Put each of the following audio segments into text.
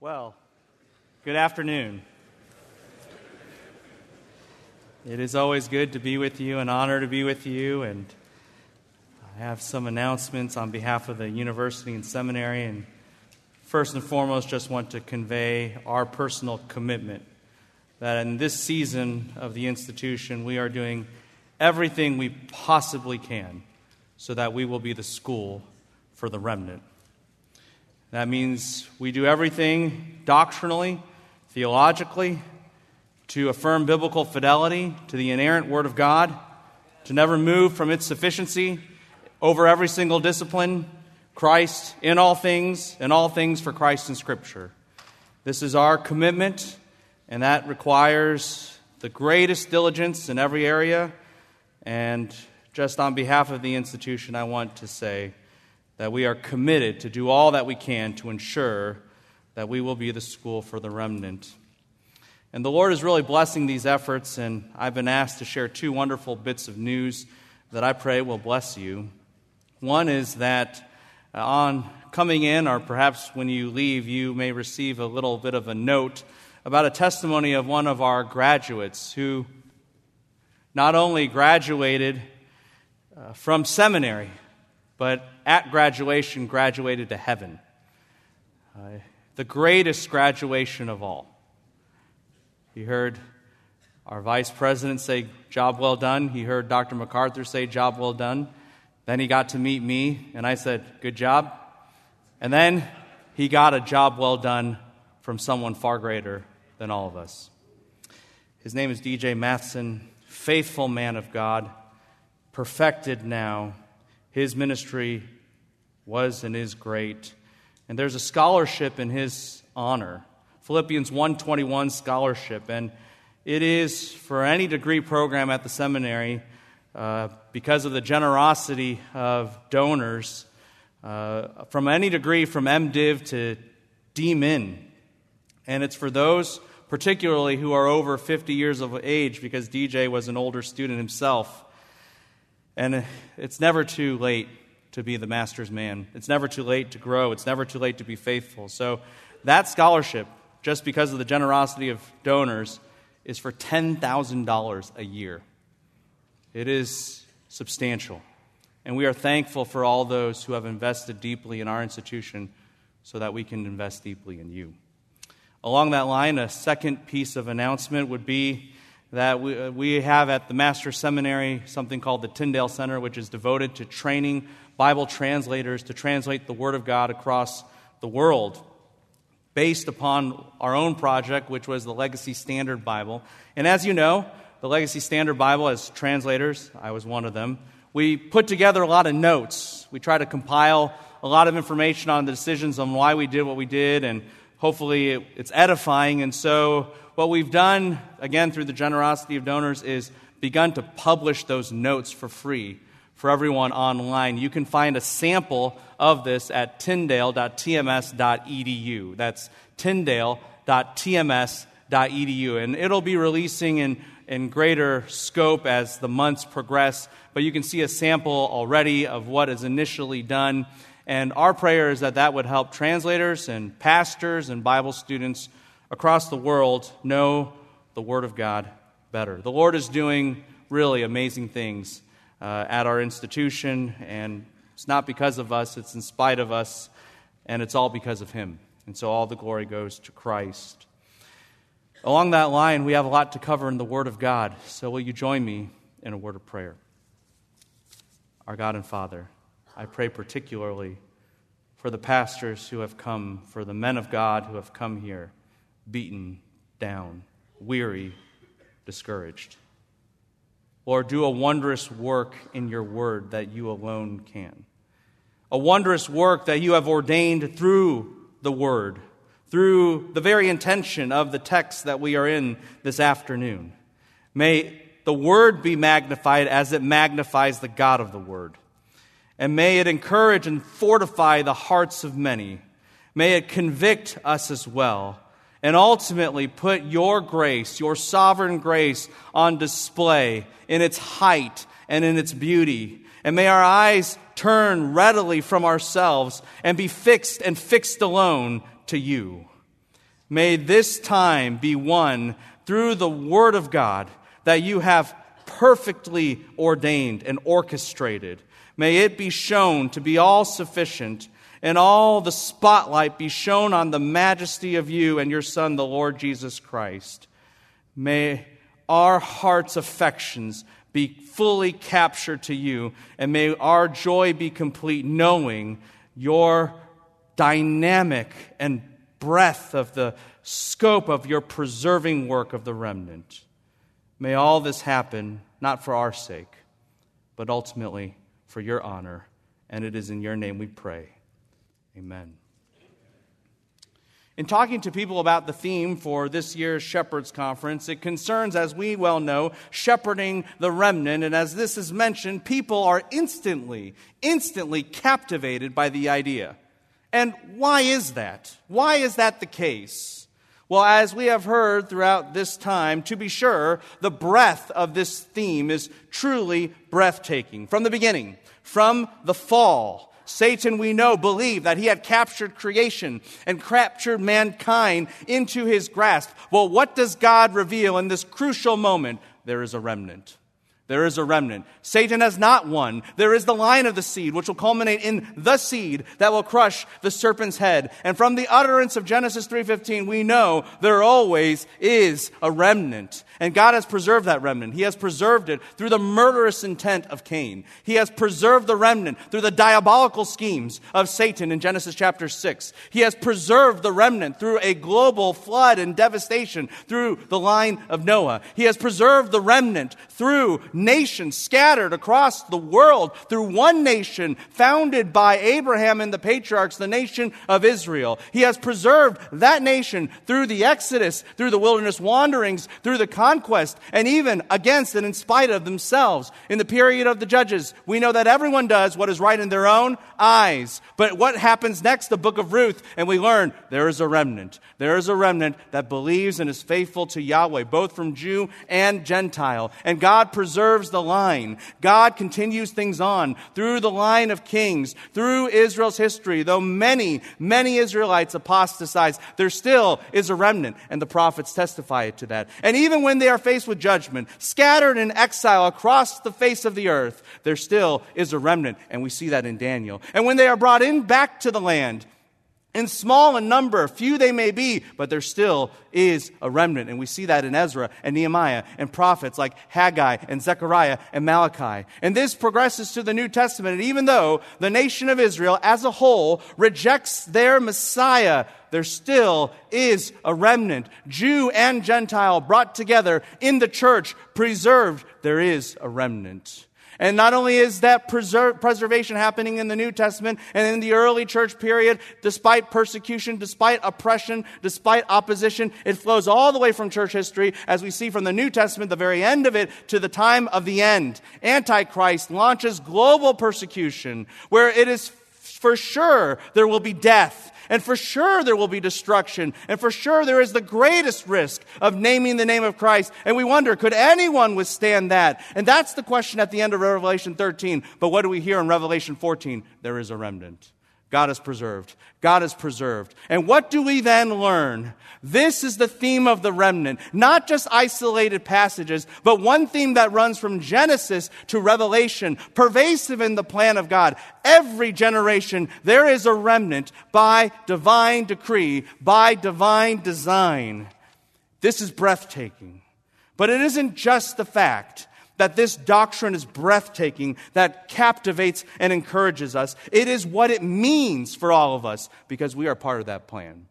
Well, good afternoon. It is always good to be with you, an honor to be with you, and I have some announcements on behalf of the university and seminary, and first and foremost, just want to convey our personal commitment that in this season of the institution, we are doing everything we possibly can so that we will be the school for the remnant. That means we do everything doctrinally, theologically, to affirm biblical fidelity to the inerrant Word of God, to never move from its sufficiency over every single discipline, Christ in all things, and all things for Christ in Scripture. This is our commitment, and that requires the greatest diligence in every area. And just on behalf of the institution, I want to say that we are committed to do all that we can to ensure that we will be the school for the remnant. And the Lord is really blessing these efforts, and I've been asked to share two wonderful bits of news that I pray will bless you. One is that on coming in, or perhaps when you leave, you may receive a little bit of a note about a testimony of one of our graduates who not only graduated from seminary, but at graduation, graduated to heaven. The greatest graduation of all. He heard our vice president say, job well done. He heard Dr. MacArthur say, job well done. Then he got to meet me, and I said, good job. And then he got a job well done from someone far greater than all of us. His name is D.J. Matheson, faithful man of God, perfected now. His ministry was and is great. And there's a scholarship in his honor, Philippians 121 scholarship. And it is for any degree program at the seminary, because of the generosity of donors, from any degree, from MDiv to DMin. And it's for those particularly who are over 50 years of age, because DJ was an older student himself. And it's never too late to be the master's man. It's never too late to grow. It's never too late to be faithful. So that scholarship, just because of the generosity of donors, is for $10,000 a year. It is substantial. And we are thankful for all those who have invested deeply in our institution so that we can invest deeply in you. Along that line, a second piece of announcement would be that we have at the Master's Seminary something called the Tyndale Center, which is devoted to training Bible translators to translate the Word of God across the world, based upon our own project, which was the Legacy Standard Bible. And as you know, the Legacy Standard Bible, as translators, I was one of them, we put together a lot of notes. We try to compile a lot of information on the decisions on why we did what we did, and hopefully it's edifying. And so what we've done, again, through the generosity of donors, is begun to publish those notes for free for everyone online. You can find a sample of this at Tyndale.tms.edu. That's Tyndale.tms.edu. And it'll be releasing in greater scope as the months progress, but you can see a sample already of what is initially done. And our prayer is that that would help translators and pastors and Bible students across the world know the Word of God better. The Lord is doing really amazing things at our institution, and it's not because of us, it's in spite of us, and it's all because of Him. And so all the glory goes to Christ. Along that line, we have a lot to cover in the Word of God, so will you join me in a word of prayer? Our God and Father, I pray particularly for the pastors who have come, for the men of God who have come here, beaten down, weary, discouraged. Lord, do a wondrous work in your word that you alone can. A wondrous work that you have ordained through the word, through the very intention of the text that we are in this afternoon. May the word be magnified as it magnifies the God of the word. And may it encourage and fortify the hearts of many. May it convict us as well. And ultimately put your grace, your sovereign grace, on display in its height and in its beauty. And may our eyes turn readily from ourselves and be fixed and fixed alone to you. May this time be won through the Word of God that you have perfectly ordained and orchestrated. May it be shown to be all sufficient, and all the spotlight be shown on the majesty of you and your Son, the Lord Jesus Christ. May our hearts' affections be fully captured to you, and may our joy be complete, knowing your dynamic and breadth of the scope of your preserving work of the remnant. May all this happen, not for our sake, but ultimately for your honor, and it is in your name we pray. Amen. In talking to people about the theme for this year's Shepherds Conference, it concerns, as we well know, shepherding the remnant. And as this is mentioned, people are instantly captivated by the idea. And why is that? Why is that the case? Well, as we have heard throughout this time, to be sure, the breadth of this theme is truly breathtaking. From the beginning, from the fall, Satan, we know, believed that he had captured creation and captured mankind into his grasp. Well, what does God reveal in this crucial moment? There is a remnant. There is a remnant. Satan has not won. There is the line of the seed, which will culminate in the seed that will crush the serpent's head. And from the utterance of Genesis 3:15, we know there always is a remnant. And God has preserved that remnant. He has preserved it through the murderous intent of Cain. He has preserved the remnant through the diabolical schemes of Satan in Genesis chapter 6. He has preserved the remnant through a global flood and devastation through the line of Noah. He has preserved the remnant through nations scattered across the world, through one nation founded by Abraham and the patriarchs, the nation of Israel. He has preserved that nation through the Exodus, through the wilderness wanderings, through the conquest, and even against and in spite of themselves. In the period of the Judges, we know that everyone does what is right in their own eyes. But what happens next? The book of Ruth, and we learn there is a remnant. There is a remnant that believes and is faithful to Yahweh, both from Jew and Gentile. And God preserves the line. God continues things on through the line of kings, through Israel's history. Though many Israelites apostatized, there still is a remnant, and the prophets testify to that. And even when they are faced with judgment, scattered in exile across the face of the earth, there still is a remnant, and we see that in Daniel. And when they are brought in back to the land, in small in number, few they may be, but there still is a remnant. And we see that in Ezra and Nehemiah and prophets like Haggai and Zechariah and Malachi. And this progresses to the New Testament. And even though the nation of Israel as a whole rejects their Messiah, there still is a remnant. Jew and Gentile brought together in the church, preserved, there is a remnant. And not only is that preservation happening in the New Testament and in the early church period, despite persecution, despite oppression, despite opposition, it flows all the way from church history, as we see from the New Testament, the very end of it, to the time of the end. Antichrist launches global persecution, where it is for sure there will be death, and for sure there will be destruction, and for sure there is the greatest risk of naming the name of Christ. And we wonder, could anyone withstand that? And that's the question at the end of Revelation 13. But what do we hear in Revelation 14? There is a remnant. God is preserved. God is preserved. And what do we then learn? This is the theme of the remnant. Not just isolated passages, but one theme that runs from Genesis to Revelation, pervasive in the plan of God. Every generation, there is a remnant by divine decree, by divine design. This is breathtaking. But it isn't just the fact that this doctrine is breathtaking, that captivates and encourages us. It is what it means for all of us, because we are part of that plan.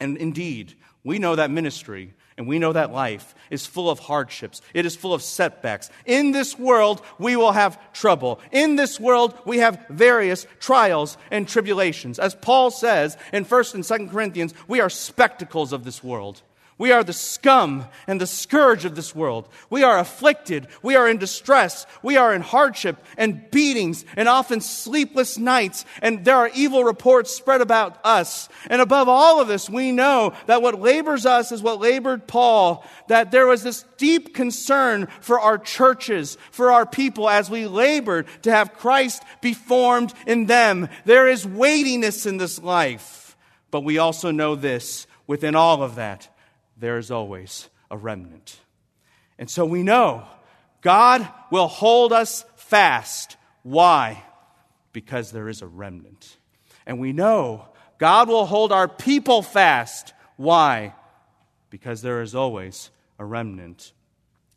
And indeed, we know that ministry and we know that life is full of hardships. It is full of setbacks. In this world, we will have trouble. In this world, we have various trials and tribulations. As Paul says in 1 and 2 Corinthians, we are spectacles of this world. We are the scum and the scourge of this world. We are afflicted. We are in distress. We are in hardship and beatings and often sleepless nights. And there are evil reports spread about us. And above all of this, we know that what labors us is what labored Paul, that there was this deep concern for our churches, for our people, as we labored to have Christ be formed in them. There is weightiness in this life. But we also know this. within all of that, there is always a remnant. And so we know God will hold us fast. Why? Because there is a remnant. And we know God will hold our people fast. Why? Because there is always a remnant.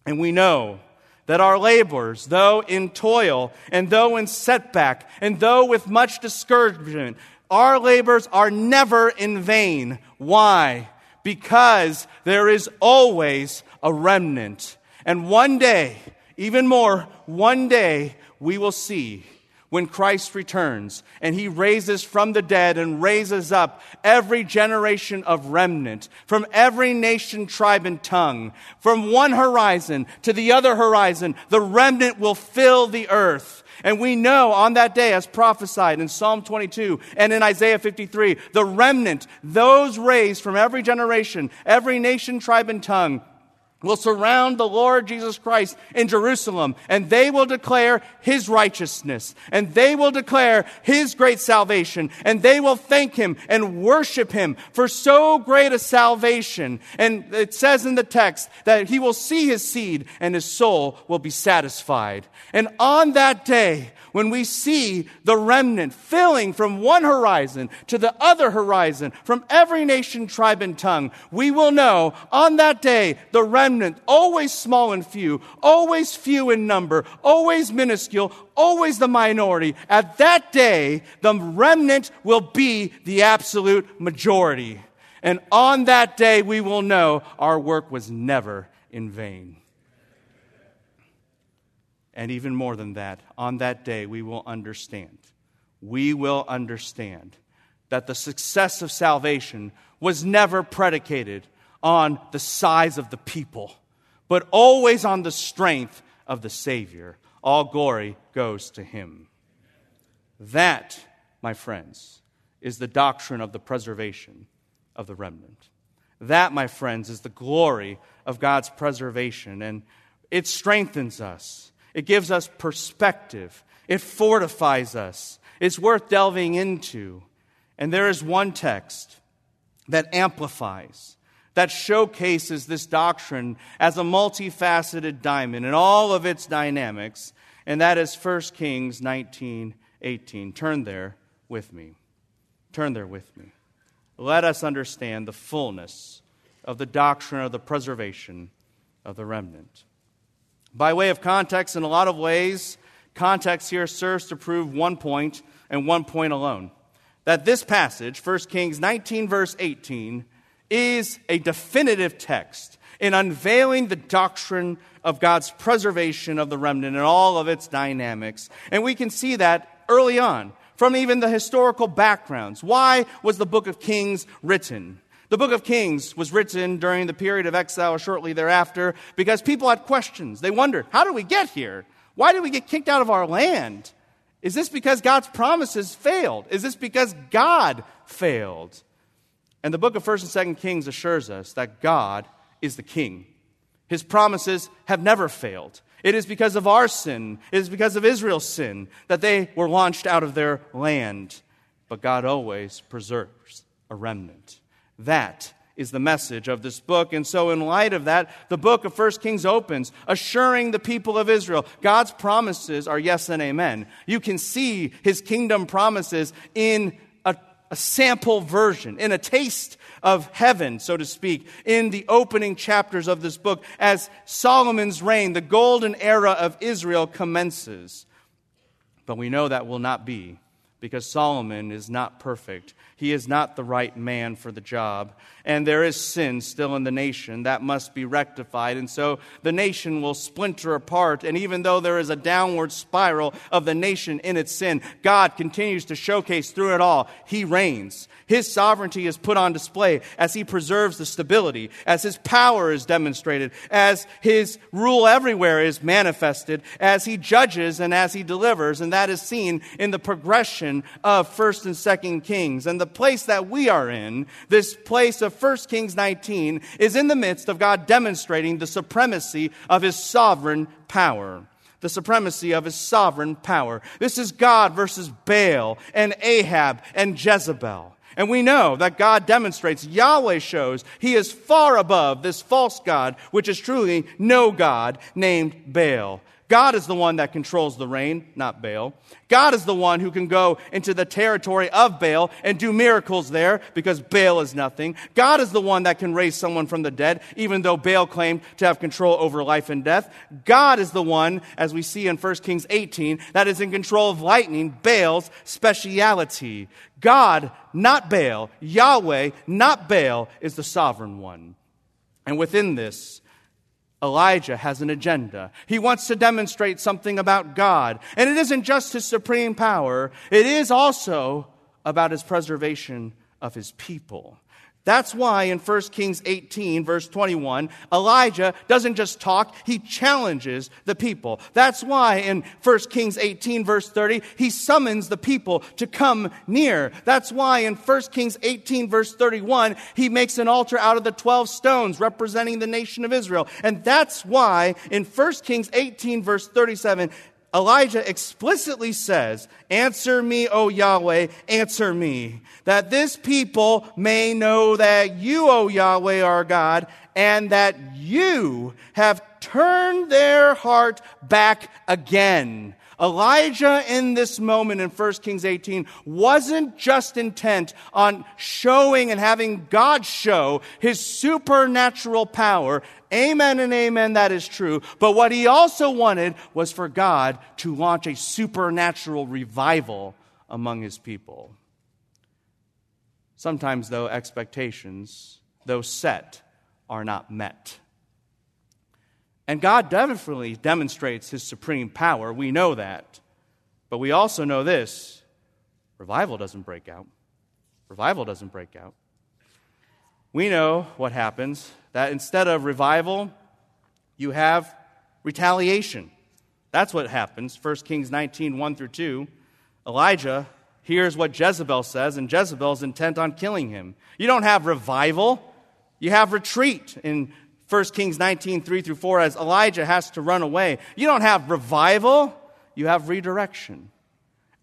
And we know that our laborers, though in toil, and though in setback, and though with much discouragement, our labors are never in vain. Why? Because there is always a remnant. And one day, even more, one day we will see when Christ returns and he raises from the dead and raises up every generation of remnant from every nation, tribe, and tongue. From one horizon to the other horizon, the remnant will fill the earth. And we know on that day, as prophesied in Psalm 22 and in Isaiah 53, the remnant, those raised from every generation, every nation, tribe, and tongue, will surround the Lord Jesus Christ in Jerusalem, and they will declare his righteousness, and they will declare his great salvation, and they will thank him and worship him for so great a salvation. And it says in the text that he will see his seed and his soul will be satisfied. And on that day, when we see the remnant filling from one horizon to the other horizon, from every nation, tribe, and tongue, we will know on that day the remnant, always small and few, always few in number, always minuscule, always the minority. At that day, the remnant will be the absolute majority. And on that day, we will know our work was never in vain. And even more than that, on that day, we will understand that the success of salvation was never predicated on the size of the people, but always on the strength of the Savior. All glory goes to him. That, my friends, is the doctrine of the preservation of the remnant. That, my friends, is the glory of God's preservation, and it strengthens us. It gives us perspective. It fortifies us. It's worth delving into. And there is one text that amplifies, that showcases this doctrine as a multifaceted diamond in all of its dynamics, and that is 1 Kings 19:18. Turn there with me. Let us understand the fullness of the doctrine of the preservation of the remnant. By way of context, in a lot of ways, context here serves to prove one point and one point alone. That this passage, 1 Kings 19, verse 18, is a definitive text in unveiling the doctrine of God's preservation of the remnant and all of its dynamics. And we can see that early on from even the historical backgrounds. Why was the book of Kings written? The book of Kings was written during the period of exile or shortly thereafter because people had questions. They wondered, how did we get here? Why did we get kicked out of our land? Is this because God's promises failed? Is this because God failed? And the book of 1 and 2 Kings assures us that God is the king. His promises have never failed. It is because of our sin, it is because of Israel's sin, that they were launched out of their land. But God always preserves a remnant. That is the message of this book. And so in light of that, the book of 1 Kings opens, assuring the people of Israel, God's promises are yes and amen. You can see his kingdom promises in a sample version, in a taste of heaven, so to speak, in the opening chapters of this book as Solomon's reign, the golden era of Israel, commences. But we know that will not be, because Solomon is not perfect. He is not the right man for the job. And there is sin still in the nation that must be rectified. And so the nation will splinter apart. And even though there is a downward spiral of the nation in its sin, God continues to showcase through it all. He reigns. His sovereignty is put on display as he preserves the stability, as his power is demonstrated, as his rule everywhere is manifested, as he judges and as he delivers. And that is seen in the progression of 1st and 2nd Kings. And the place that we are in, this place of 1 Kings 19, is in the midst of God demonstrating the supremacy of his sovereign power. The supremacy of his sovereign power. This is God versus Baal and Ahab and Jezebel. And we know that God demonstrates, Yahweh shows, he is far above this false god, which is truly no god, named Baal. God is the one that controls the rain, not Baal. God is the one who can go into the territory of Baal and do miracles there, because Baal is nothing. God is the one that can raise someone from the dead, even though Baal claimed to have control over life and death. God is the one, as we see in 1 Kings 18, that is in control of lightning, Baal's speciality. God, not Baal, Yahweh, not Baal, is the sovereign one. And within this, Elijah has an agenda. He wants to demonstrate something about God. And it isn't just his supreme power. It is also about his preservation of his people. That's why in 1 Kings 18, verse 21, Elijah doesn't just talk, he challenges the people. That's why in 1 Kings 18, verse 30, he summons the people to come near. That's why in 1 Kings 18, verse 31, he makes an altar out of the 12 stones representing the nation of Israel. And that's why in 1 Kings 18, verse 37, Elijah explicitly says, "Answer me, O Yahweh, answer me, that this people may know that you, O Yahweh, are God, and that you have turned their heart back again." Elijah in this moment in 1 Kings 18 wasn't just intent on showing and having God show his supernatural power. Amen and amen, that is true. But what he also wanted was for God to launch a supernatural revival among his people. Sometimes, though, expectations, though set, are not met. And God definitely demonstrates his supreme power. We know that. But we also know this. Revival doesn't break out. Revival doesn't break out. We know what happens, that instead of revival, you have retaliation. That's what happens. 1 Kings 19, 1 through 2. Elijah hears what Jezebel says, and Jezebel's intent on killing him. You don't have revival. You have retreat in 1 Kings 19, 3 through 4, as Elijah has to run away. You don't have revival, you have redirection.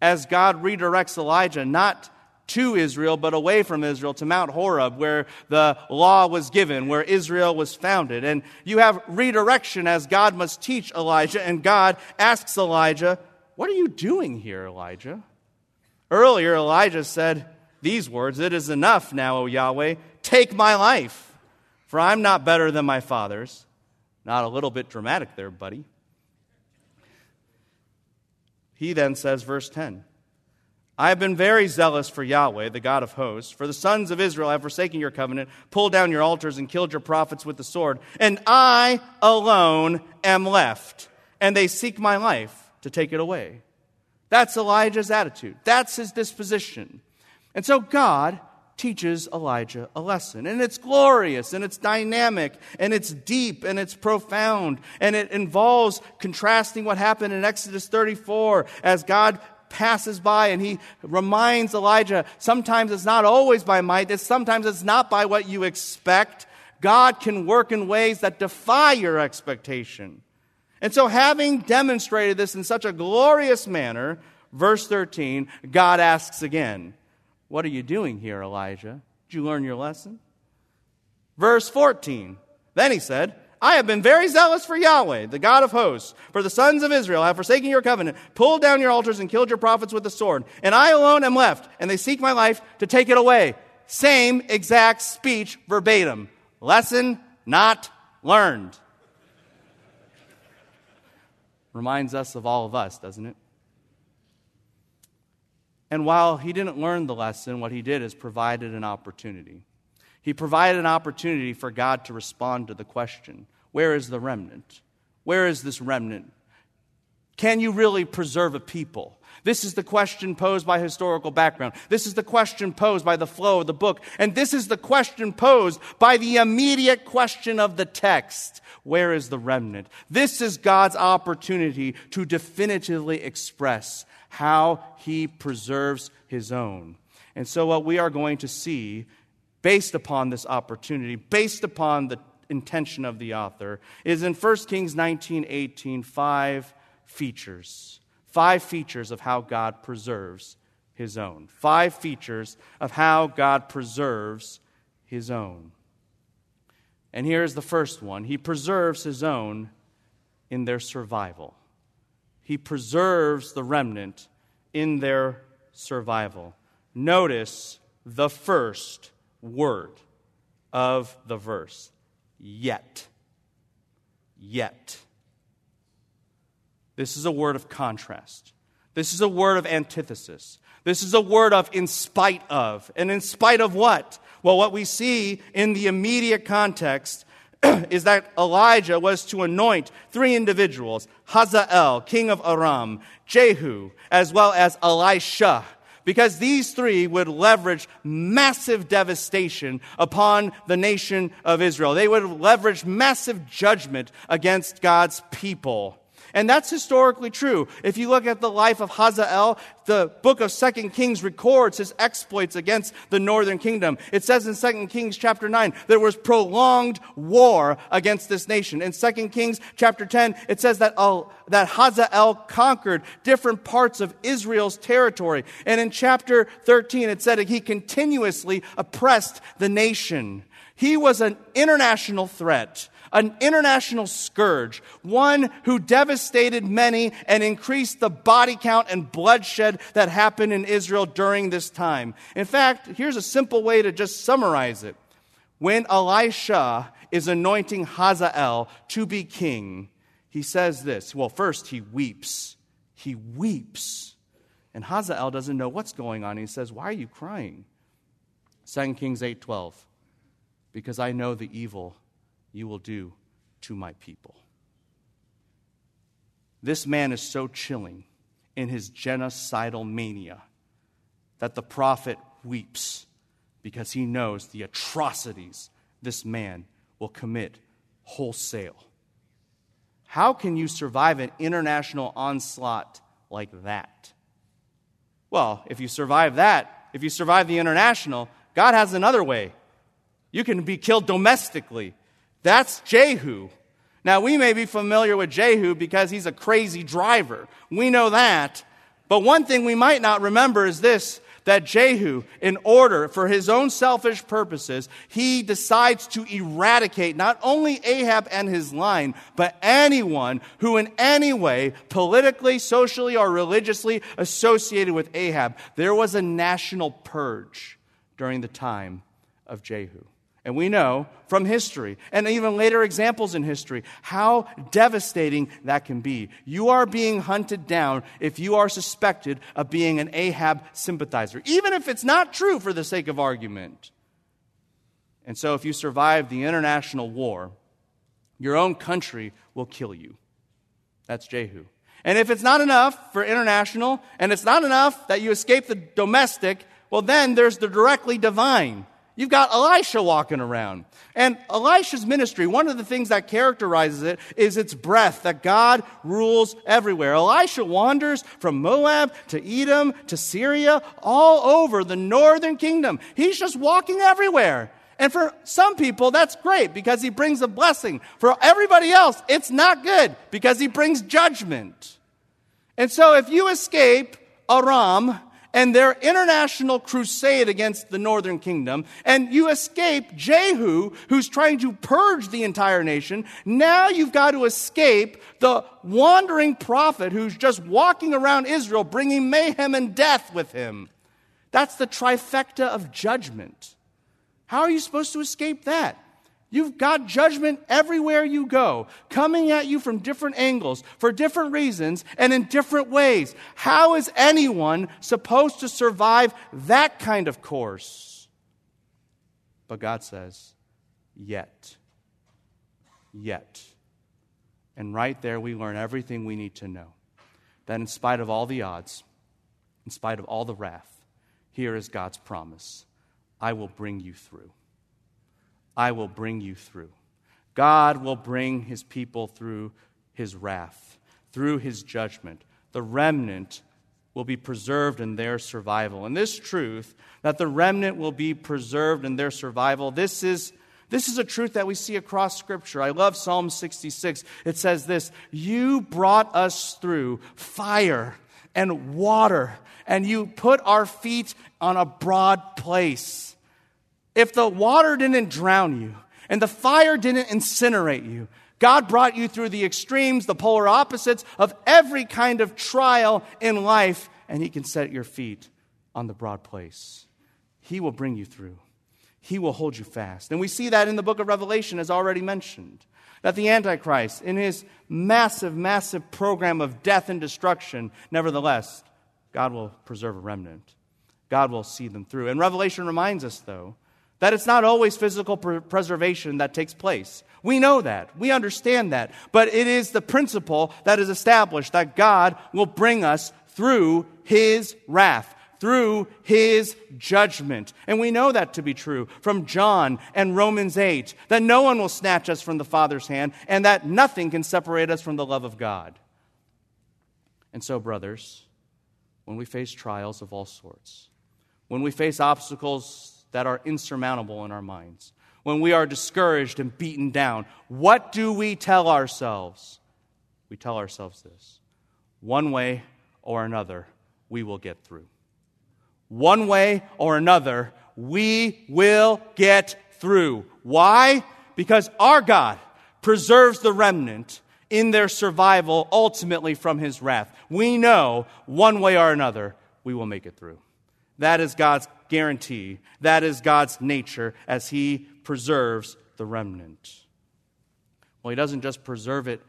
As God redirects Elijah, not to Israel, but away from Israel, to Mount Horeb, where the law was given, where Israel was founded. And you have redirection as God must teach Elijah, and God asks Elijah, "What are you doing here, Elijah?" Earlier, Elijah said these words, "It is enough now, O Yahweh, take my life. For I'm not better than my fathers." Not a little bit dramatic there, buddy. He then says, verse 10, "I have been very zealous for Yahweh, the God of hosts. For the sons of Israel have forsaken your covenant, pulled down your altars, and killed your prophets with the sword. And I alone am left, and they seek my life to take it away." That's Elijah's attitude. That's his disposition. And so God teaches Elijah a lesson. And it's glorious, and it's dynamic, and it's deep, and it's profound, and it involves contrasting what happened in Exodus 34 as God passes by and he reminds Elijah, sometimes it's not always by might, sometimes it's not by what you expect. God can work in ways that defy your expectation. And so having demonstrated this in such a glorious manner, verse 13, God asks again, "What are you doing here, Elijah? Did you learn your lesson?" Verse 14, "Then he said, I have been very zealous for Yahweh, the God of hosts. For the sons of Israel have forsaken your covenant, pulled down your altars, and killed your prophets with the sword. And I alone am left, and they seek my life to take it away." Same exact speech, verbatim. Lesson not learned. Reminds us of all of us, doesn't it? And while he didn't learn the lesson, what he did is provided an opportunity. He provided an opportunity for God to respond to the question, where is the remnant? Where is this remnant? Can you really preserve a people? This is the question posed by historical background. This is the question posed by the flow of the book. And this is the question posed by the immediate question of the text. Where is the remnant? This is God's opportunity to definitively express how he preserves his own. And so what we are going to see, based upon this opportunity, based upon the intention of the author, is in 1 Kings 19:18, 5 features. 5 features of how God preserves his own. 5 features of how God preserves his own. And here's the first one. He preserves his own in their survival. He preserves the remnant in their survival. Notice the first word of the verse. Yet. Yet. This is a word of contrast. This is a word of antithesis. This is a word of in spite of. And in spite of what? Well, what we see in the immediate context is that Elijah was to anoint 3 individuals, Hazael, king of Aram, Jehu, as well as Elisha, because these 3 would leverage massive devastation upon the nation of Israel. They would leverage massive judgment against God's people. And that's historically true. If you look at the life of Hazael, the book of 2 Kings records his exploits against the northern kingdom. It says in 2 Kings chapter 9, there was prolonged war against this nation. In 2 Kings chapter 10, it says that Hazael conquered different parts of Israel's territory. And in chapter 13, it said that he continuously oppressed the nation. He was an international threat, an international scourge, one who devastated many and increased the body count and bloodshed that happened in Israel during this time. In fact, here's a simple way to just summarize it. When Elisha is anointing Hazael to be king, he says this. Well, first he weeps. He weeps. And Hazael doesn't know what's going on. He says, "Why are you crying?" 2 Kings 8:12. "Because I know the evil you will do to my people." This man is so chilling in his genocidal mania that the prophet weeps because he knows the atrocities this man will commit wholesale. How can you survive an international onslaught like that? Well, if you survive that, if you survive the international, God has another way. You can be killed domestically. That's Jehu. Now, we may be familiar with Jehu because he's a crazy driver. We know that. But one thing we might not remember is this, that Jehu, in order for his own selfish purposes, he decides to eradicate not only Ahab and his line, but anyone who in any way, politically, socially, or religiously associated with Ahab. There was a national purge during the time of Jehu. And we know from history, and even later examples in history, how devastating that can be. You are being hunted down if you are suspected of being an Ahab sympathizer, even if it's not true for the sake of argument. And so if you survive the international war, your own country will kill you. That's Jehu. And if it's not enough for international, and it's not enough that you escape the domestic, well, then there's the directly divine. You've got Elisha walking around. And Elisha's ministry, one of the things that characterizes it is its breadth, that God rules everywhere. Elisha wanders from Moab to Edom to Syria, all over the northern kingdom. He's just walking everywhere. And for some people, that's great because he brings a blessing. For everybody else, it's not good because he brings judgment. And so if you escape Aram and their international crusade against the northern kingdom, and you escape Jehu, who's trying to purge the entire nation, now you've got to escape the wandering prophet who's just walking around Israel bringing mayhem and death with him. That's the trifecta of judgment. How are you supposed to escape that? You've got judgment everywhere you go, coming at you from different angles, for different reasons, and in different ways. How is anyone supposed to survive that kind of course? But God says, yet. Yet. And right there we learn everything we need to know. That in spite of all the odds, in spite of all the wrath, here is God's promise. I will bring you through. I will bring you through. God will bring his people through his wrath, through his judgment. The remnant will be preserved in their survival. And this truth, that the remnant will be preserved in their survival, this is a truth that we see across Scripture. I love Psalm 66. It says this, "You brought us through fire and water, and you put our feet on a broad place. If the water didn't drown you and the fire didn't incinerate you, God brought you through the extremes, the polar opposites of every kind of trial in life, and he can set your feet on the broad place. He will bring you through. He will hold you fast. And we see that in the book of Revelation, as already mentioned, that the Antichrist, in his massive, massive program of death and destruction, nevertheless, God will preserve a remnant. God will see them through. And Revelation reminds us, though, that it's not always physical preservation that takes place. We know that. We understand that. But it is the principle that is established that God will bring us through his wrath, through his judgment. And we know that to be true from John and Romans 8, that no one will snatch us from the Father's hand and that nothing can separate us from the love of God. And so, brothers, when we face trials of all sorts, when we face obstacles that are insurmountable in our minds, when we are discouraged and beaten down, what do we tell ourselves? We tell ourselves this: one way or another, we will get through. One way or another, we will get through. Why? Because our God preserves the remnant in their survival, ultimately from his wrath. We know one way or another, we will make it through. That is God's guarantee. That is God's nature as he preserves the remnant. Well, he doesn't just preserve it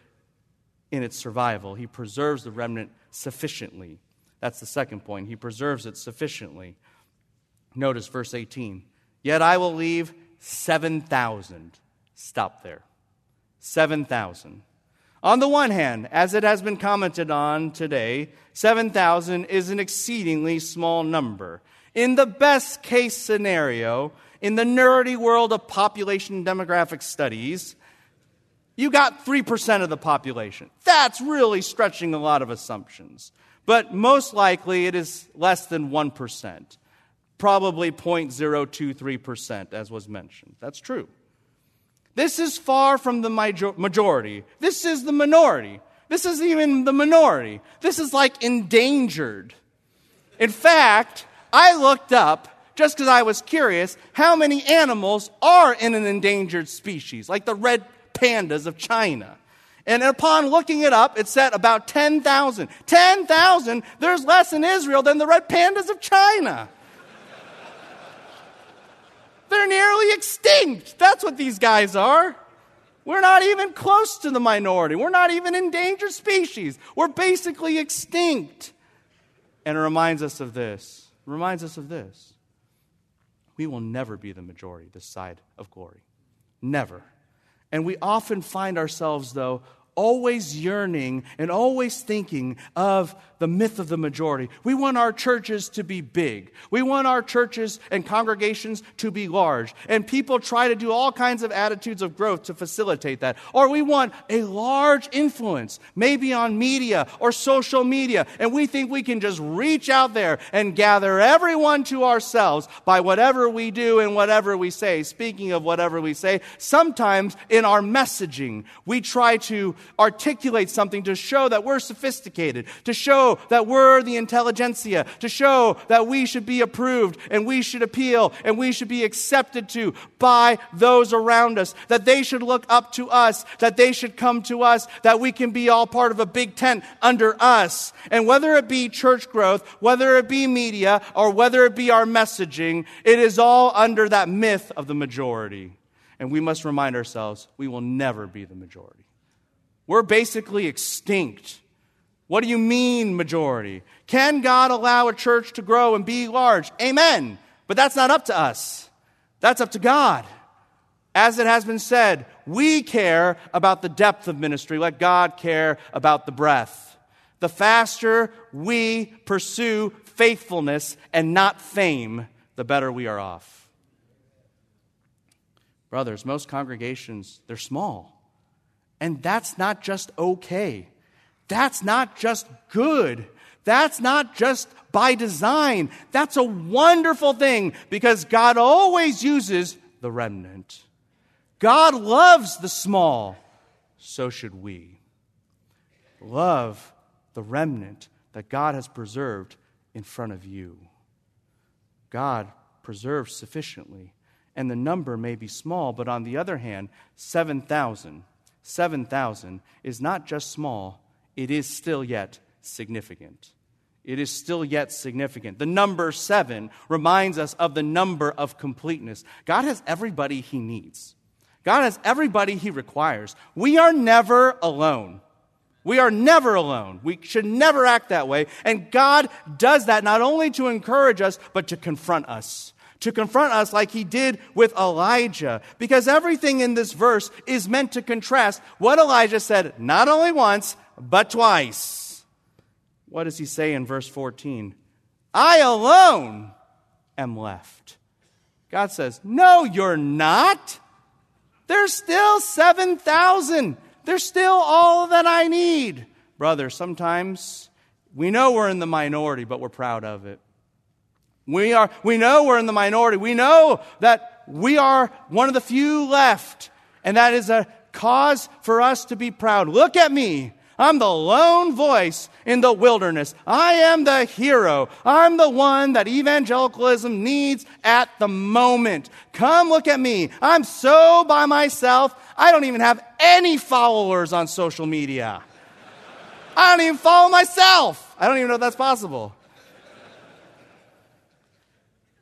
in its survival. He preserves the remnant sufficiently. That's the second point. He preserves it sufficiently. Notice verse 18. Yet I will leave 7,000. Stop there. 7,000. On the one hand, as it has been commented on today, 7,000 is an exceedingly small number. In the best case scenario, in the nerdy world of population demographic studies, you got 3% of the population. That's really stretching a lot of assumptions. But most likely it is less than 1%, probably 0.023%, as was mentioned. That's true. This is far from the majority. This is the minority. This is even the minority. This is like endangered. In fact, I looked up, just because I was curious, how many animals are in an endangered species, like the red pandas of China. And upon looking it up, it said about 10,000. 10,000, there's less in Israel than the red pandas of China. They're nearly extinct. That's what these guys are. We're not even close to the minority. We're not even endangered species. We're basically extinct. And it reminds us of this. We will never be the majority this side of glory. Never. And we often find ourselves, though, always yearning and always thinking of the myth of the majority. We want our churches to be big. We want our churches and congregations to be large. And people try to do all kinds of attitudes of growth to facilitate that. Or we want a large influence, maybe on media or social media. And we think we can just reach out there and gather everyone to ourselves by whatever we do and whatever we say. Speaking of whatever we say, sometimes in our messaging, we try to articulate something to show that we're sophisticated, to show that we're the intelligentsia, to show that we should be approved and we should appeal and we should be accepted to by those around us, that they should look up to us, that they should come to us, that we can be all part of a big tent under us. And whether it be church growth, whether it be media, or whether it be our messaging, it is all under that myth of the majority. And we must remind ourselves, we will never be the majority. We're basically extinct. What do you mean, majority? Can God allow a church to grow and be large? Amen. But that's not up to us. That's up to God. As it has been said, we care about the depth of ministry. Let God care about the breadth. The faster we pursue faithfulness and not fame, the better we are off. Brothers, most congregations, they're small. And that's not just okay. That's not just good. That's not just by design. That's a wonderful thing because God always uses the remnant. God loves the small. So should we. Love the remnant that God has preserved in front of you. God preserves sufficiently, and the number may be small, but on the other hand, 7,000 is not just small, it is still yet significant. It is still yet significant. The number 7 reminds us of the number of completeness. God has everybody he needs. God has everybody he requires. We are never alone. We are never alone. We should never act that way. And God does that not only to encourage us, but to confront us. To confront us like he did with Elijah. Because everything in this verse is meant to contrast what Elijah said not only once, but twice. What does he say in verse 14? I alone am left. God says, no, you're not. There's still 7,000. There's still all that I need. Brother, sometimes we know we're in the minority, but we're proud of it. We know we're in the minority. We know that we are one of the few left, and that is a cause for us to be proud. Look at me. I'm the lone voice in the wilderness. I am the hero. I'm the one that evangelicalism needs at the moment. Come look at me. I'm so by myself. I don't even have any followers on social media. I don't even follow myself. I don't even know if that's possible.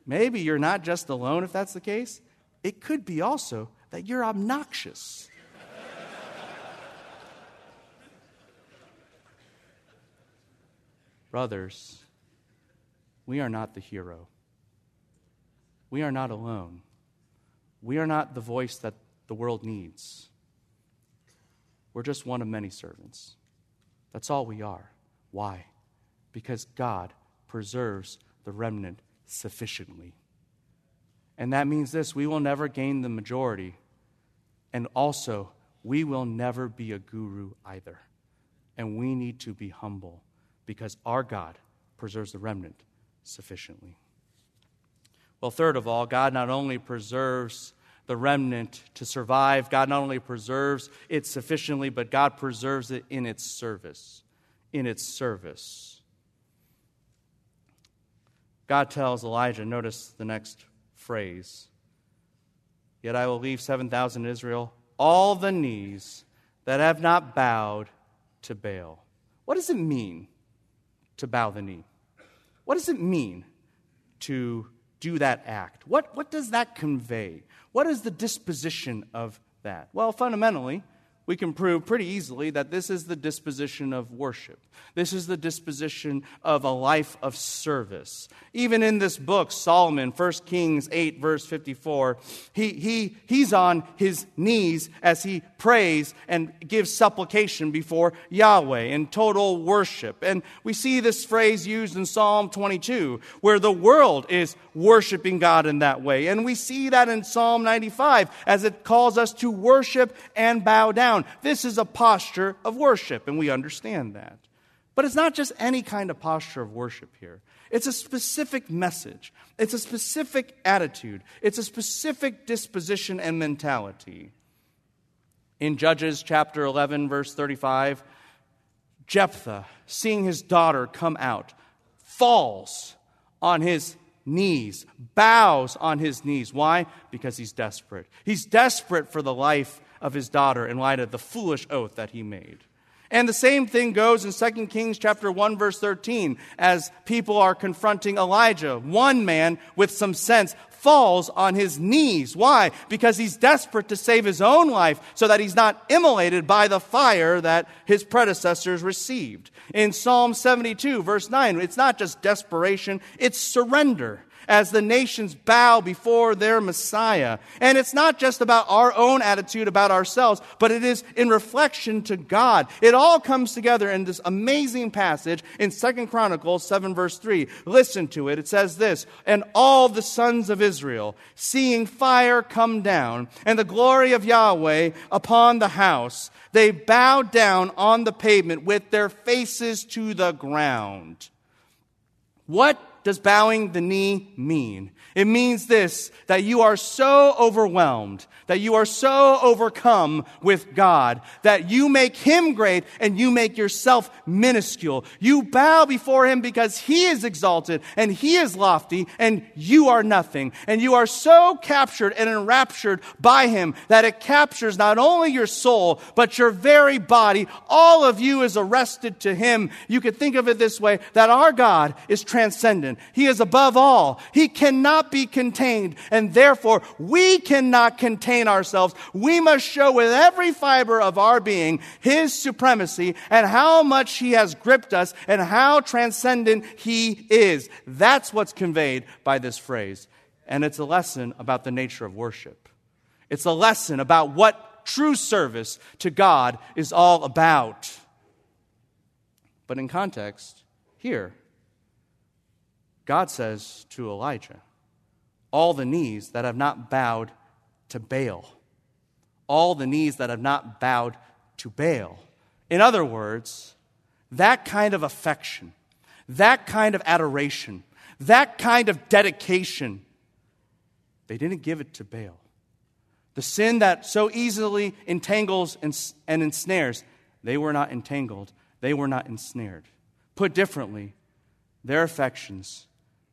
Maybe you're not just alone if that's the case. It could be also that you're obnoxious. Brothers, we are not the hero. We are not alone. We are not the voice that the world needs. We're just one of many servants. That's all we are. Why? Because God preserves the remnant sufficiently. And that means this: we will never gain the majority, and also we will never be a guru either. And we need to be humble, because our God preserves the remnant sufficiently. Well, third of all, God not only preserves the remnant to survive, God not only preserves it sufficiently, but God preserves it in its service. In its service. God tells Elijah, notice the next phrase, yet I will leave 7,000 in Israel, all the knees that have not bowed to Baal. What does it mean to bow the knee? What does it mean to do that act? What does that convey? What is the disposition of that? Well, fundamentally, we can prove pretty easily that this is the disposition of worship. This is the disposition of a life of service. Even in this book, Solomon, 1 Kings 8, verse 54, he's on his knees as he prays and gives supplication before Yahweh in total worship. And we see this phrase used in Psalm 22, where the world is worshiping God in that way. And we see that in Psalm 95, as it calls us to worship and bow down. This is a posture of worship, and we understand that. But it's not just any kind of posture of worship here. It's a specific message. It's a specific attitude. It's a specific disposition and mentality. In Judges chapter 11, verse 35, Jephthah, seeing his daughter come out, falls on his knees, bows on his knees. Why? Because he's desperate. He's desperate for the life of his daughter in light of the foolish oath that he made. And the same thing goes in 2 Kings chapter 1, verse 13, as people are confronting Elijah. One man with some sense falls on his knees. Why? Because he's desperate to save his own life so that he's not immolated by the fire that his predecessors received. In Psalm 72, verse 9, it's not just desperation, it's surrender, as the nations bow before their Messiah. And it's not just about our own attitude about ourselves, but it is in reflection to God. It all comes together in this amazing passage in 2 Chronicles 7, verse 3. Listen to it. It says this, and all the sons of Israel, seeing fire come down, and the glory of Yahweh upon the house, they bowed down on the pavement with their faces to the ground. What does bowing the knee mean? It means this, that you are so overwhelmed, that you are so overcome with God, that you make Him great and you make yourself minuscule. You bow before Him because He is exalted and He is lofty and you are nothing. And you are so captured and enraptured by Him that it captures not only your soul, but your very body. All of you is arrested to Him. You could think of it this way, that our God is transcendent. He is above all. He cannot be contained, and therefore we cannot contain ourselves. We must show with every fiber of our being His supremacy and how much He has gripped us and how transcendent He is. That's what's conveyed by this phrase. And it's a lesson about the nature of worship. It's a lesson about what true service to God is all about. But in context, here, God says to Elijah, all the knees that have not bowed to Baal. All the knees that have not bowed to Baal. In other words, that kind of affection, that kind of adoration, that kind of dedication, they didn't give it to Baal. The sin that so easily entangles and ensnares, they were not entangled. They were not ensnared. Put differently, their affections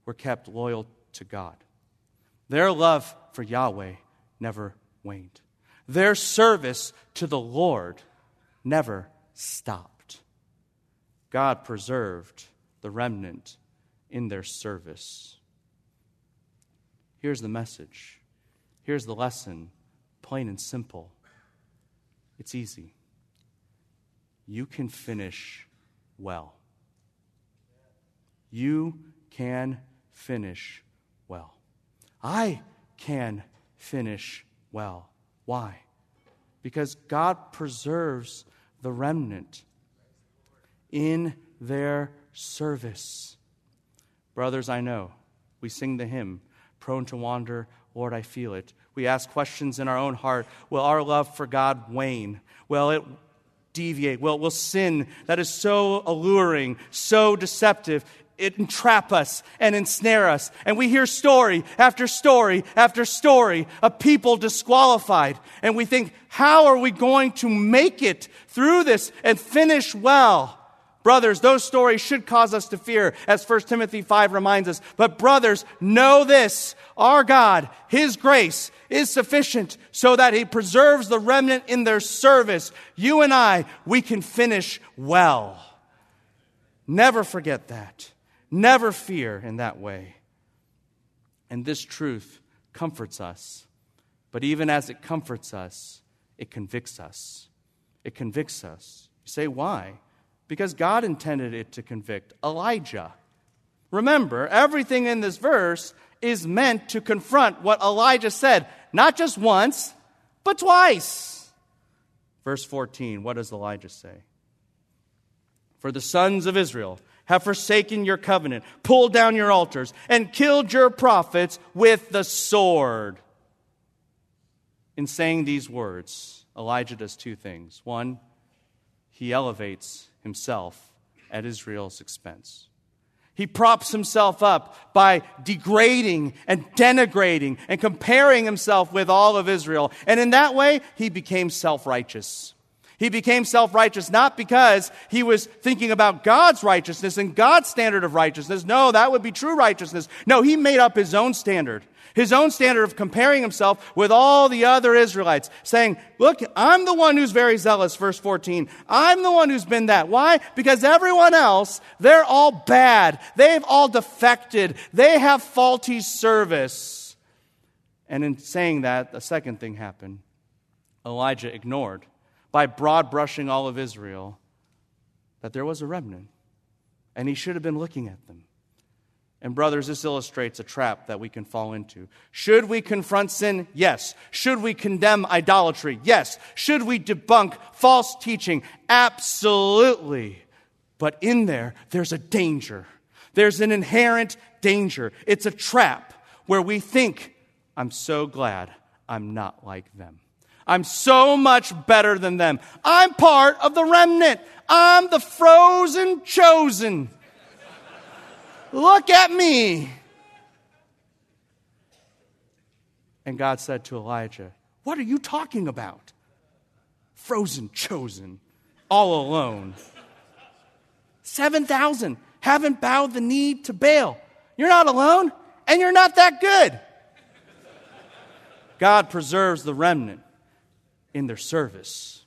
were kept loyal to God. Their love for Yahweh never waned. Their service to the Lord never stopped. God preserved the remnant in their service. Here's the message. Here's the lesson, plain and simple. It's easy. You can finish well. You can finish well. I can finish well. Why? Because God preserves the remnant in their service. Brothers, I know, we sing the hymn, prone to wander, Lord, I feel it. We ask questions in our own heart. Will our love for God wane? Will it deviate? Will sin that is so alluring, so deceptive, it entrap us and ensnare us? And we hear story after story after story of people disqualified. And we think, how are we going to make it through this and finish well? Brothers, those stories should cause us to fear, as 1 Timothy 5 reminds us. But brothers, know this, our God, His grace is sufficient so that He preserves the remnant in their service. You and I, we can finish well. Never forget that. Never fear in that way. And this truth comforts us. But even as it comforts us, it convicts us. It convicts us. You say, why? Because God intended it to convict Elijah. Remember, everything in this verse is meant to confront what Elijah said, not just once, but twice. Verse 14, what does Elijah say? For the sons of Israel have forsaken your covenant, pulled down your altars, and killed your prophets with the sword. In saying these words, Elijah does two things. One, he elevates himself at Israel's expense. He props himself up by degrading and denigrating and comparing himself with all of Israel. And in that way, he became self-righteous. He became self-righteous not because he was thinking about God's righteousness and God's standard of righteousness. No, that would be true righteousness. No, he made up his own standard. His own standard of comparing himself with all the other Israelites, saying, look, I'm the one who's very zealous, verse 14. I'm the one who's been that. Why? Because everyone else, they're all bad. They've all defected. They have faulty service. And in saying that, a second thing happened. Elijah ignored, by broad brushing all of Israel, that there was a remnant, and he should have been looking at them. And brothers, this illustrates a trap that we can fall into. Should we confront sin? Yes. Should we condemn idolatry? Yes. Should we debunk false teaching? Absolutely. But in there's a danger. There's an inherent danger. It's a trap where we think, I'm so glad I'm not like them. I'm so much better than them. I'm part of the remnant. I'm the frozen chosen. Look at me. And God said to Elijah, what are you talking about? Frozen, chosen, all alone. 7,000 haven't bowed the knee to Baal. You're not alone, and you're not that good. God preserves the remnant in their service.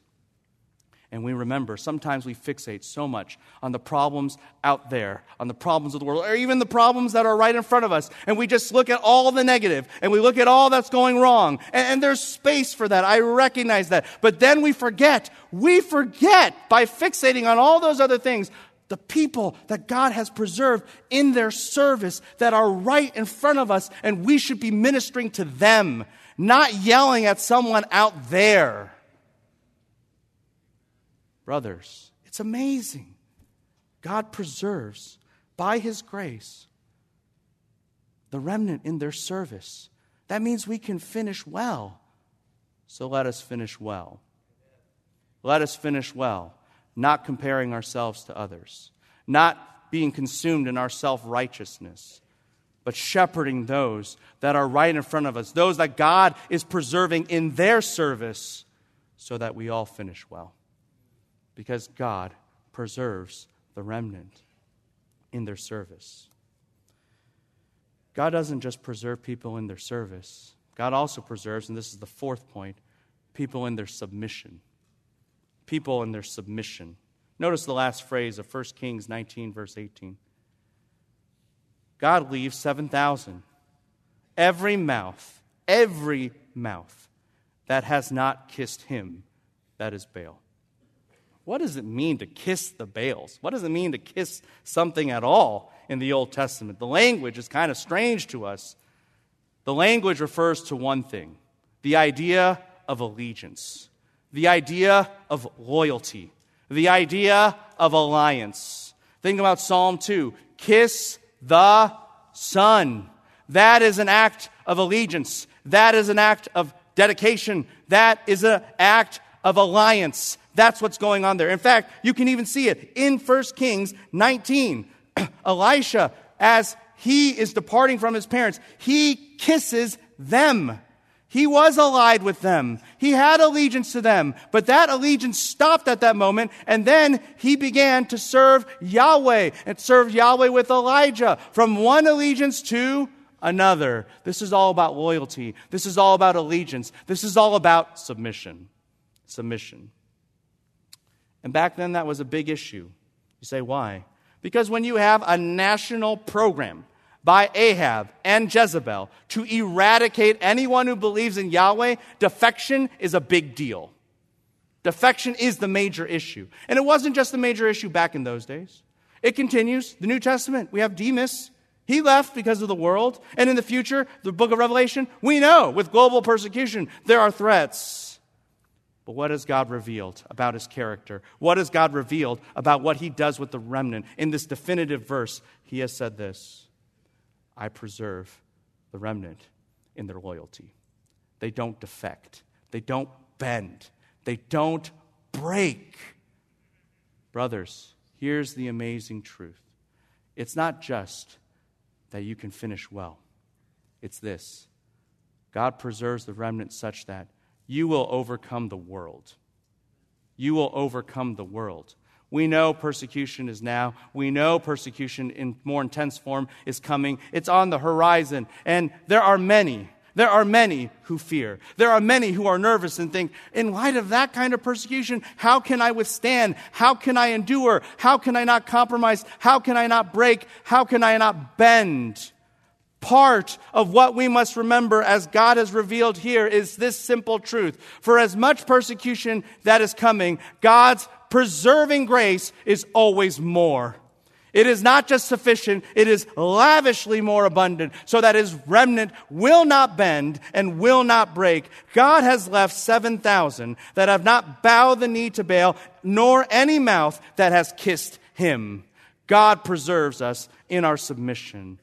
And we remember, sometimes we fixate so much on the problems out there, on the problems of the world, or even the problems that are right in front of us. And we just look at all the negative, and we look at all that's going wrong. And there's space for that. I recognize that. But then we forget. We forget by fixating on all those other things, the people that God has preserved in their service that are right in front of us, and we should be ministering to them, not yelling at someone out there. Brothers, it's amazing. God preserves, by His grace, the remnant in their service. That means we can finish well. So let us finish well. Let us finish well, not comparing ourselves to others, not being consumed in our self-righteousness, but shepherding those that are right in front of us, those that God is preserving in their service, so that we all finish well. Because God preserves the remnant in their service. God doesn't just preserve people in their service. God also preserves, and this is the fourth point, people in their submission. People in their submission. Notice the last phrase of 1 Kings 19, verse 18. God leaves 7,000. Every mouth that has not kissed him, that is Baal. What does it mean to kiss the Baals? What does it mean to kiss something at all in the Old Testament? The language is kind of strange to us. The language refers to one thing, the idea of allegiance, the idea of loyalty, the idea of alliance. Think about Psalm 2, kiss the Son. That is an act of allegiance. That is an act of dedication. That is an act of alliance. That's what's going on there. In fact, you can even see it in 1 Kings 19. Elisha, as he is departing from his parents, he kisses them. He was allied with them. He had allegiance to them. But that allegiance stopped at that moment, and then he began to serve Yahweh and served Yahweh with Elijah from one allegiance to another. This is all about loyalty. This is all about allegiance. This is all about submission. Submission. And back then, that was a big issue. You say, why? Because when you have a national program by Ahab and Jezebel to eradicate anyone who believes in Yahweh, defection is a big deal. Defection is the major issue. And it wasn't just the major issue back in those days. It continues. The New Testament, we have Demas. He left because of the world. And in the future, the book of Revelation, we know with global persecution, there are threats. But what has God revealed about his character? What has God revealed about what he does with the remnant? In this definitive verse, he has said this: I preserve the remnant in their loyalty. They don't defect. They don't bend. They don't break. Brothers, here's the amazing truth. It's not just that you can finish well. It's this: God preserves the remnant such that you will overcome the world. You will overcome the world. We know persecution is now. We know persecution in more intense form is coming. It's on the horizon. And there are many who fear. There are many who are nervous and think, in light of that kind of persecution, how can I withstand? How can I endure? How can I not compromise? How can I not break? How can I not bend? Part of what we must remember, as God has revealed here, is this simple truth. For as much persecution that is coming, God's preserving grace is always more. It is not just sufficient, it is lavishly more abundant, so that his remnant will not bend and will not break. God has left 7,000 that have not bowed the knee to Baal, nor any mouth that has kissed him. God preserves us in our submission.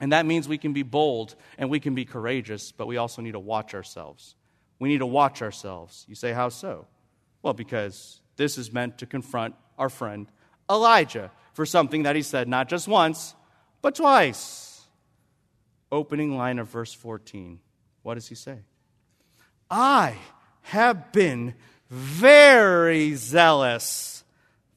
And that means we can be bold and we can be courageous, but we also need to watch ourselves. We need to watch ourselves. You say, how so? Well, because this is meant to confront our friend Elijah for something that he said not just once, but twice. Opening line of verse 14. What does he say? I have been very zealous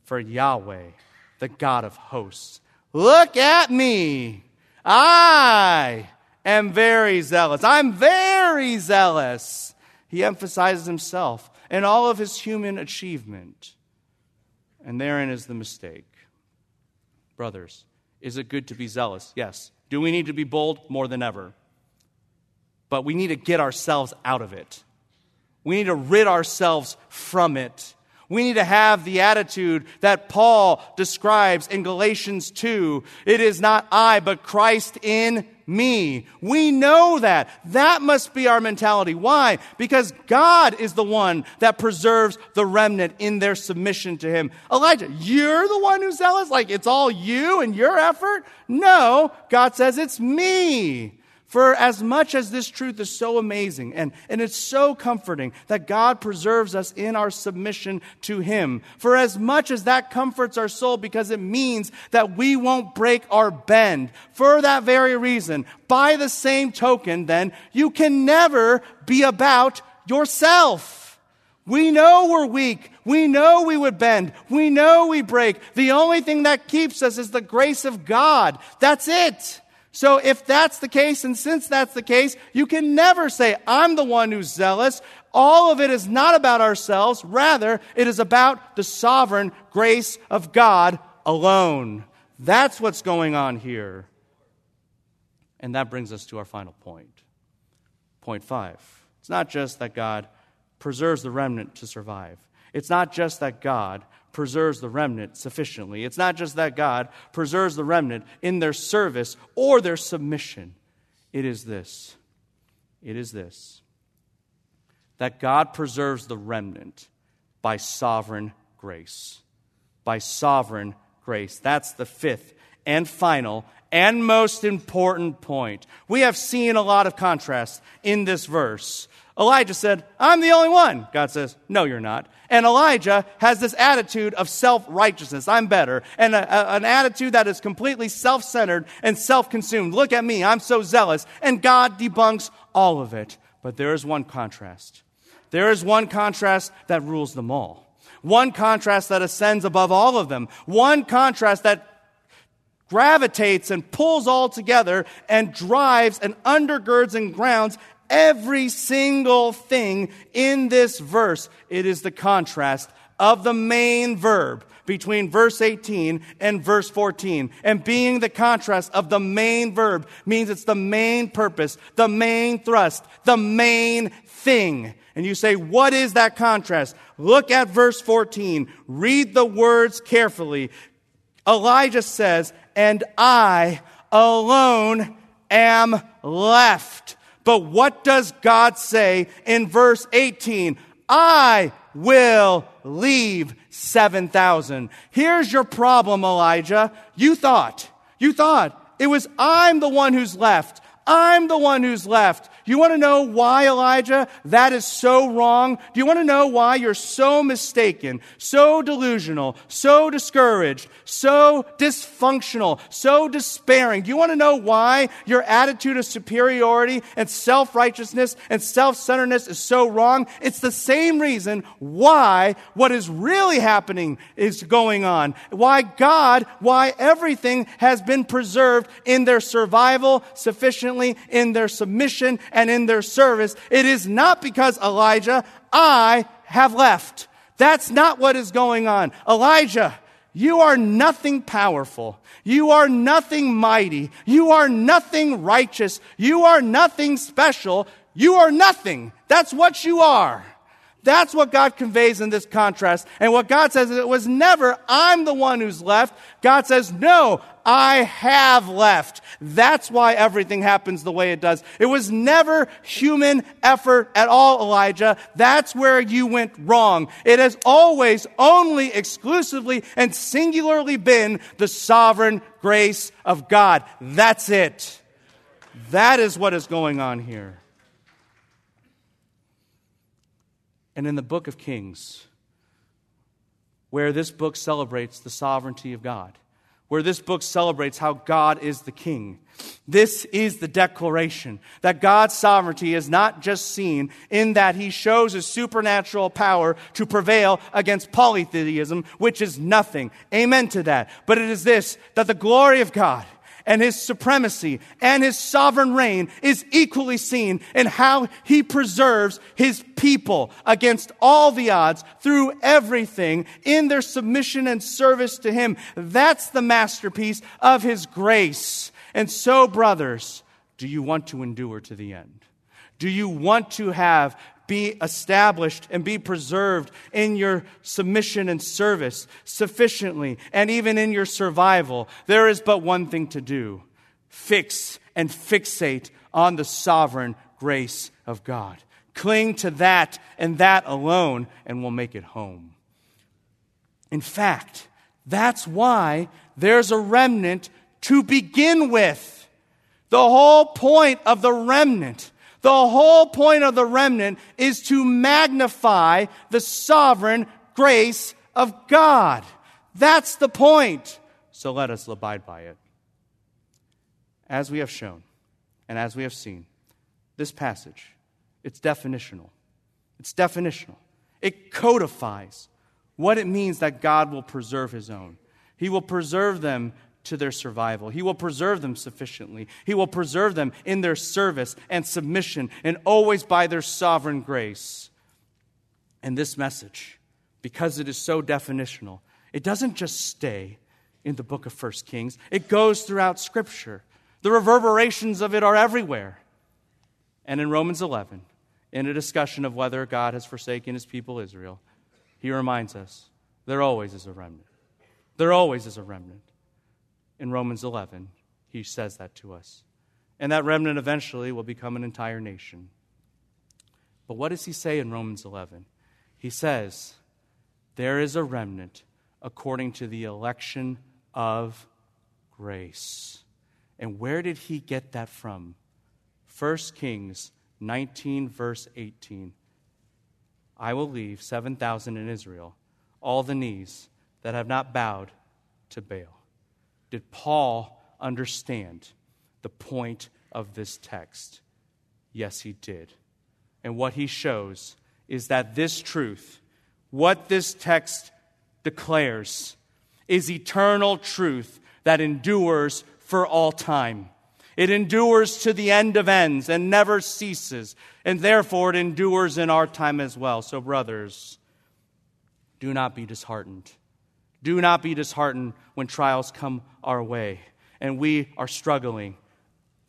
for Yahweh, the God of hosts. Look at me. I am very zealous. I'm very zealous. He emphasizes himself and all of his human achievement. And therein is the mistake. Brothers, is it good to be zealous? Yes. Do we need to be bold? More than ever. But we need to get ourselves out of it. We need to rid ourselves from it. We need to have the attitude that Paul describes in Galatians 2. It is not I, but Christ in me. We know that. That must be our mentality. Why? Because God is the one that preserves the remnant in their submission to him. Elijah, you're the one who's zealous? Like it's all you and your effort? No, God says it's me. For as much as this truth is so amazing and it's so comforting that God preserves us in our submission to him, for as much as that comforts our soul because it means that we won't break or bend, for that very reason, by the same token, then, you can never be about yourself. We know we're weak. We know we would bend. We know we break. The only thing that keeps us is the grace of God. That's it. So if that's the case, and since that's the case, you can never say, I'm the one who's zealous. All of it is not about ourselves. Rather, it is about the sovereign grace of God alone. That's what's going on here. And that brings us to our final point. Point 5. It's not just that God preserves the remnant to survive. It's not just that God preserves the remnant sufficiently. It's not just that God preserves the remnant in their service or their submission. It is this. It is this. That God preserves the remnant by sovereign grace. By sovereign grace. That's the fifth and final and most important point. We have seen a lot of contrast in this verse. Elijah said, I'm the only one. God says, no, you're not. And Elijah has this attitude of self-righteousness. I'm better. And an attitude that is completely self-centered and self-consumed. Look at me. I'm so zealous. And God debunks all of it. But there is one contrast. There is one contrast that rules them all. One contrast that ascends above all of them. One contrast that gravitates and pulls all together and drives and undergirds and grounds every single thing in this verse. It is the contrast of the main verb between verse 18 and verse 14. And being the contrast of the main verb means it's the main purpose, the main thrust, the main thing. And you say, what is that contrast? Look at verse 14. Read the words carefully. Elijah says, and I alone am left. But what does God say in verse 18? I will leave 7,000. Here's your problem, Elijah. You thought it was I'm the one who's left. I'm the one who's left. You want to know why, Elijah? That is so wrong. Do you want to know why you're so mistaken, so delusional, so discouraged, so dysfunctional, so despairing? Do you want to know why your attitude of superiority and self-righteousness and self-centeredness is so wrong? It's the same reason why what is really happening is going on. Why everything has been preserved in their survival sufficiently, in their submission and in their service. It is not because, Elijah, I have left. That's not what is going on. Elijah, you are nothing powerful. You are nothing mighty. You are nothing righteous. You are nothing special. You are nothing. That's what you are. That's what God conveys in this contrast. And what God says is it was never, I'm the one who's left. God says, no, I have left. That's why everything happens the way it does. It was never human effort at all, Elijah. That's where you went wrong. It has always, only, exclusively, and singularly been the sovereign grace of God. That's it. That is what is going on here. And in the book of Kings, where this book celebrates the sovereignty of God, where this book celebrates how God is the king. This is the declaration that God's sovereignty is not just seen in that he shows his supernatural power to prevail against polytheism, which is nothing. Amen to that. But it is this, that the glory of God and his supremacy and his sovereign reign is equally seen in how he preserves his people against all the odds through everything in their submission and service to him. That's the masterpiece of his grace. And so, brothers, do you want to endure to the end? Do you want to be established and be preserved in your submission and service sufficiently, and even in your survival? There is but one thing to do. Fix and fixate on the sovereign grace of God. Cling to that and that alone, and we'll make it home. In fact, that's why there's a remnant to begin with. The whole point of the remnant, is to magnify the sovereign grace of God. That's the point. So let us abide by it. As we have shown and as we have seen, this passage, it's definitional. It codifies what it means that God will preserve his own. He will preserve them to their survival. He will preserve them sufficiently. He will preserve them in their service and submission, and always by their sovereign grace. And this message, because it is so definitional, it doesn't just stay in the book of 1 Kings. It goes throughout Scripture. The reverberations of it are everywhere. And in Romans 11, in a discussion of whether God has forsaken his people Israel, he reminds us there always is a remnant. In Romans 11, he says that to us. And that remnant eventually will become an entire nation. But what does he say in Romans 11? He says, there is a remnant according to the election of grace. And where did he get that from? 1 Kings 19, verse 18. I will leave 7,000 in Israel, all the knees that have not bowed to Baal. Did Paul understand the point of this text? Yes, he did. And what he shows is that this truth, what this text declares, is eternal truth that endures for all time. It endures to the end of ends and never ceases, and therefore it endures in our time as well. So, brothers, do not be disheartened. Do not be disheartened when trials come our way and we are struggling.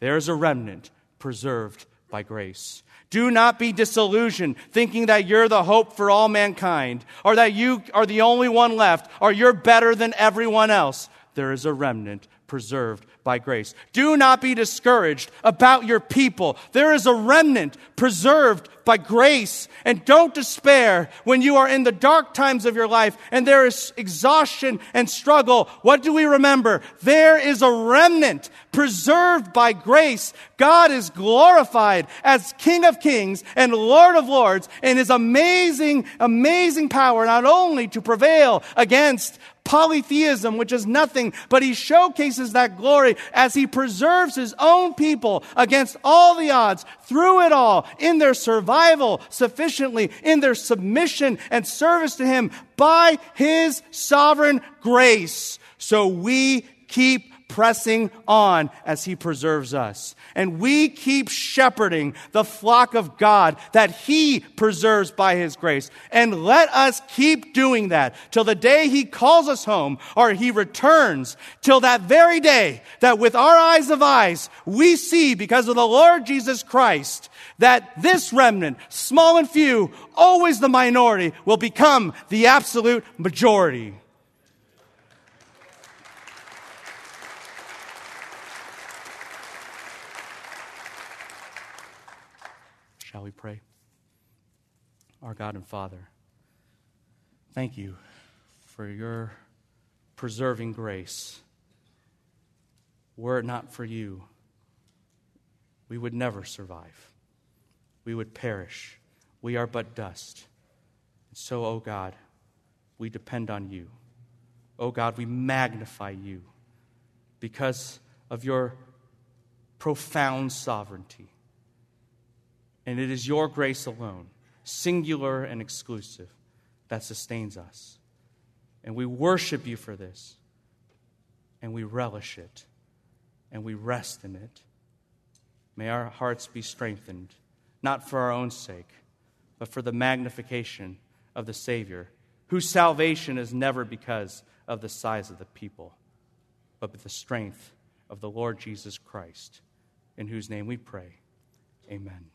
There is a remnant preserved by grace. Do not be disillusioned, thinking that you're the hope for all mankind, or that you are the only one left, or you're better than everyone else. There is a remnant preserved by grace. Do not be discouraged about your people. There is a remnant preserved by grace. And don't despair when you are in the dark times of your life and there is exhaustion and struggle. What do we remember? There is a remnant preserved by grace. God is glorified as King of Kings and Lord of Lords in his amazing, amazing power, not only to prevail against polytheism, which is nothing, but he showcases that glory as he preserves his own people against all the odds, through it all, in their survival sufficiently, in their submission and service to him, by his sovereign grace. So we keep pressing on as he preserves us. And we keep shepherding the flock of God that he preserves by his grace. And let us keep doing that till the day he calls us home or he returns, till that very day that with our eyes we see, because of the Lord Jesus Christ, that this remnant, small and few, always the minority, will become the absolute majority. Shall we pray? Our God and Father, thank you for your preserving grace. Were it not for you, we would never survive. We would perish. We are but dust. And so, O God, we depend on you. O God, we magnify you. because of your profound sovereignty. And it is your grace alone, singular and exclusive, that sustains us. And we worship you for this. And we relish it. And we rest in it. May our hearts be strengthened, not for our own sake, but for the magnification of the Savior, whose salvation is never because of the size of the people, but with the strength of the Lord Jesus Christ, in whose name we pray. Amen.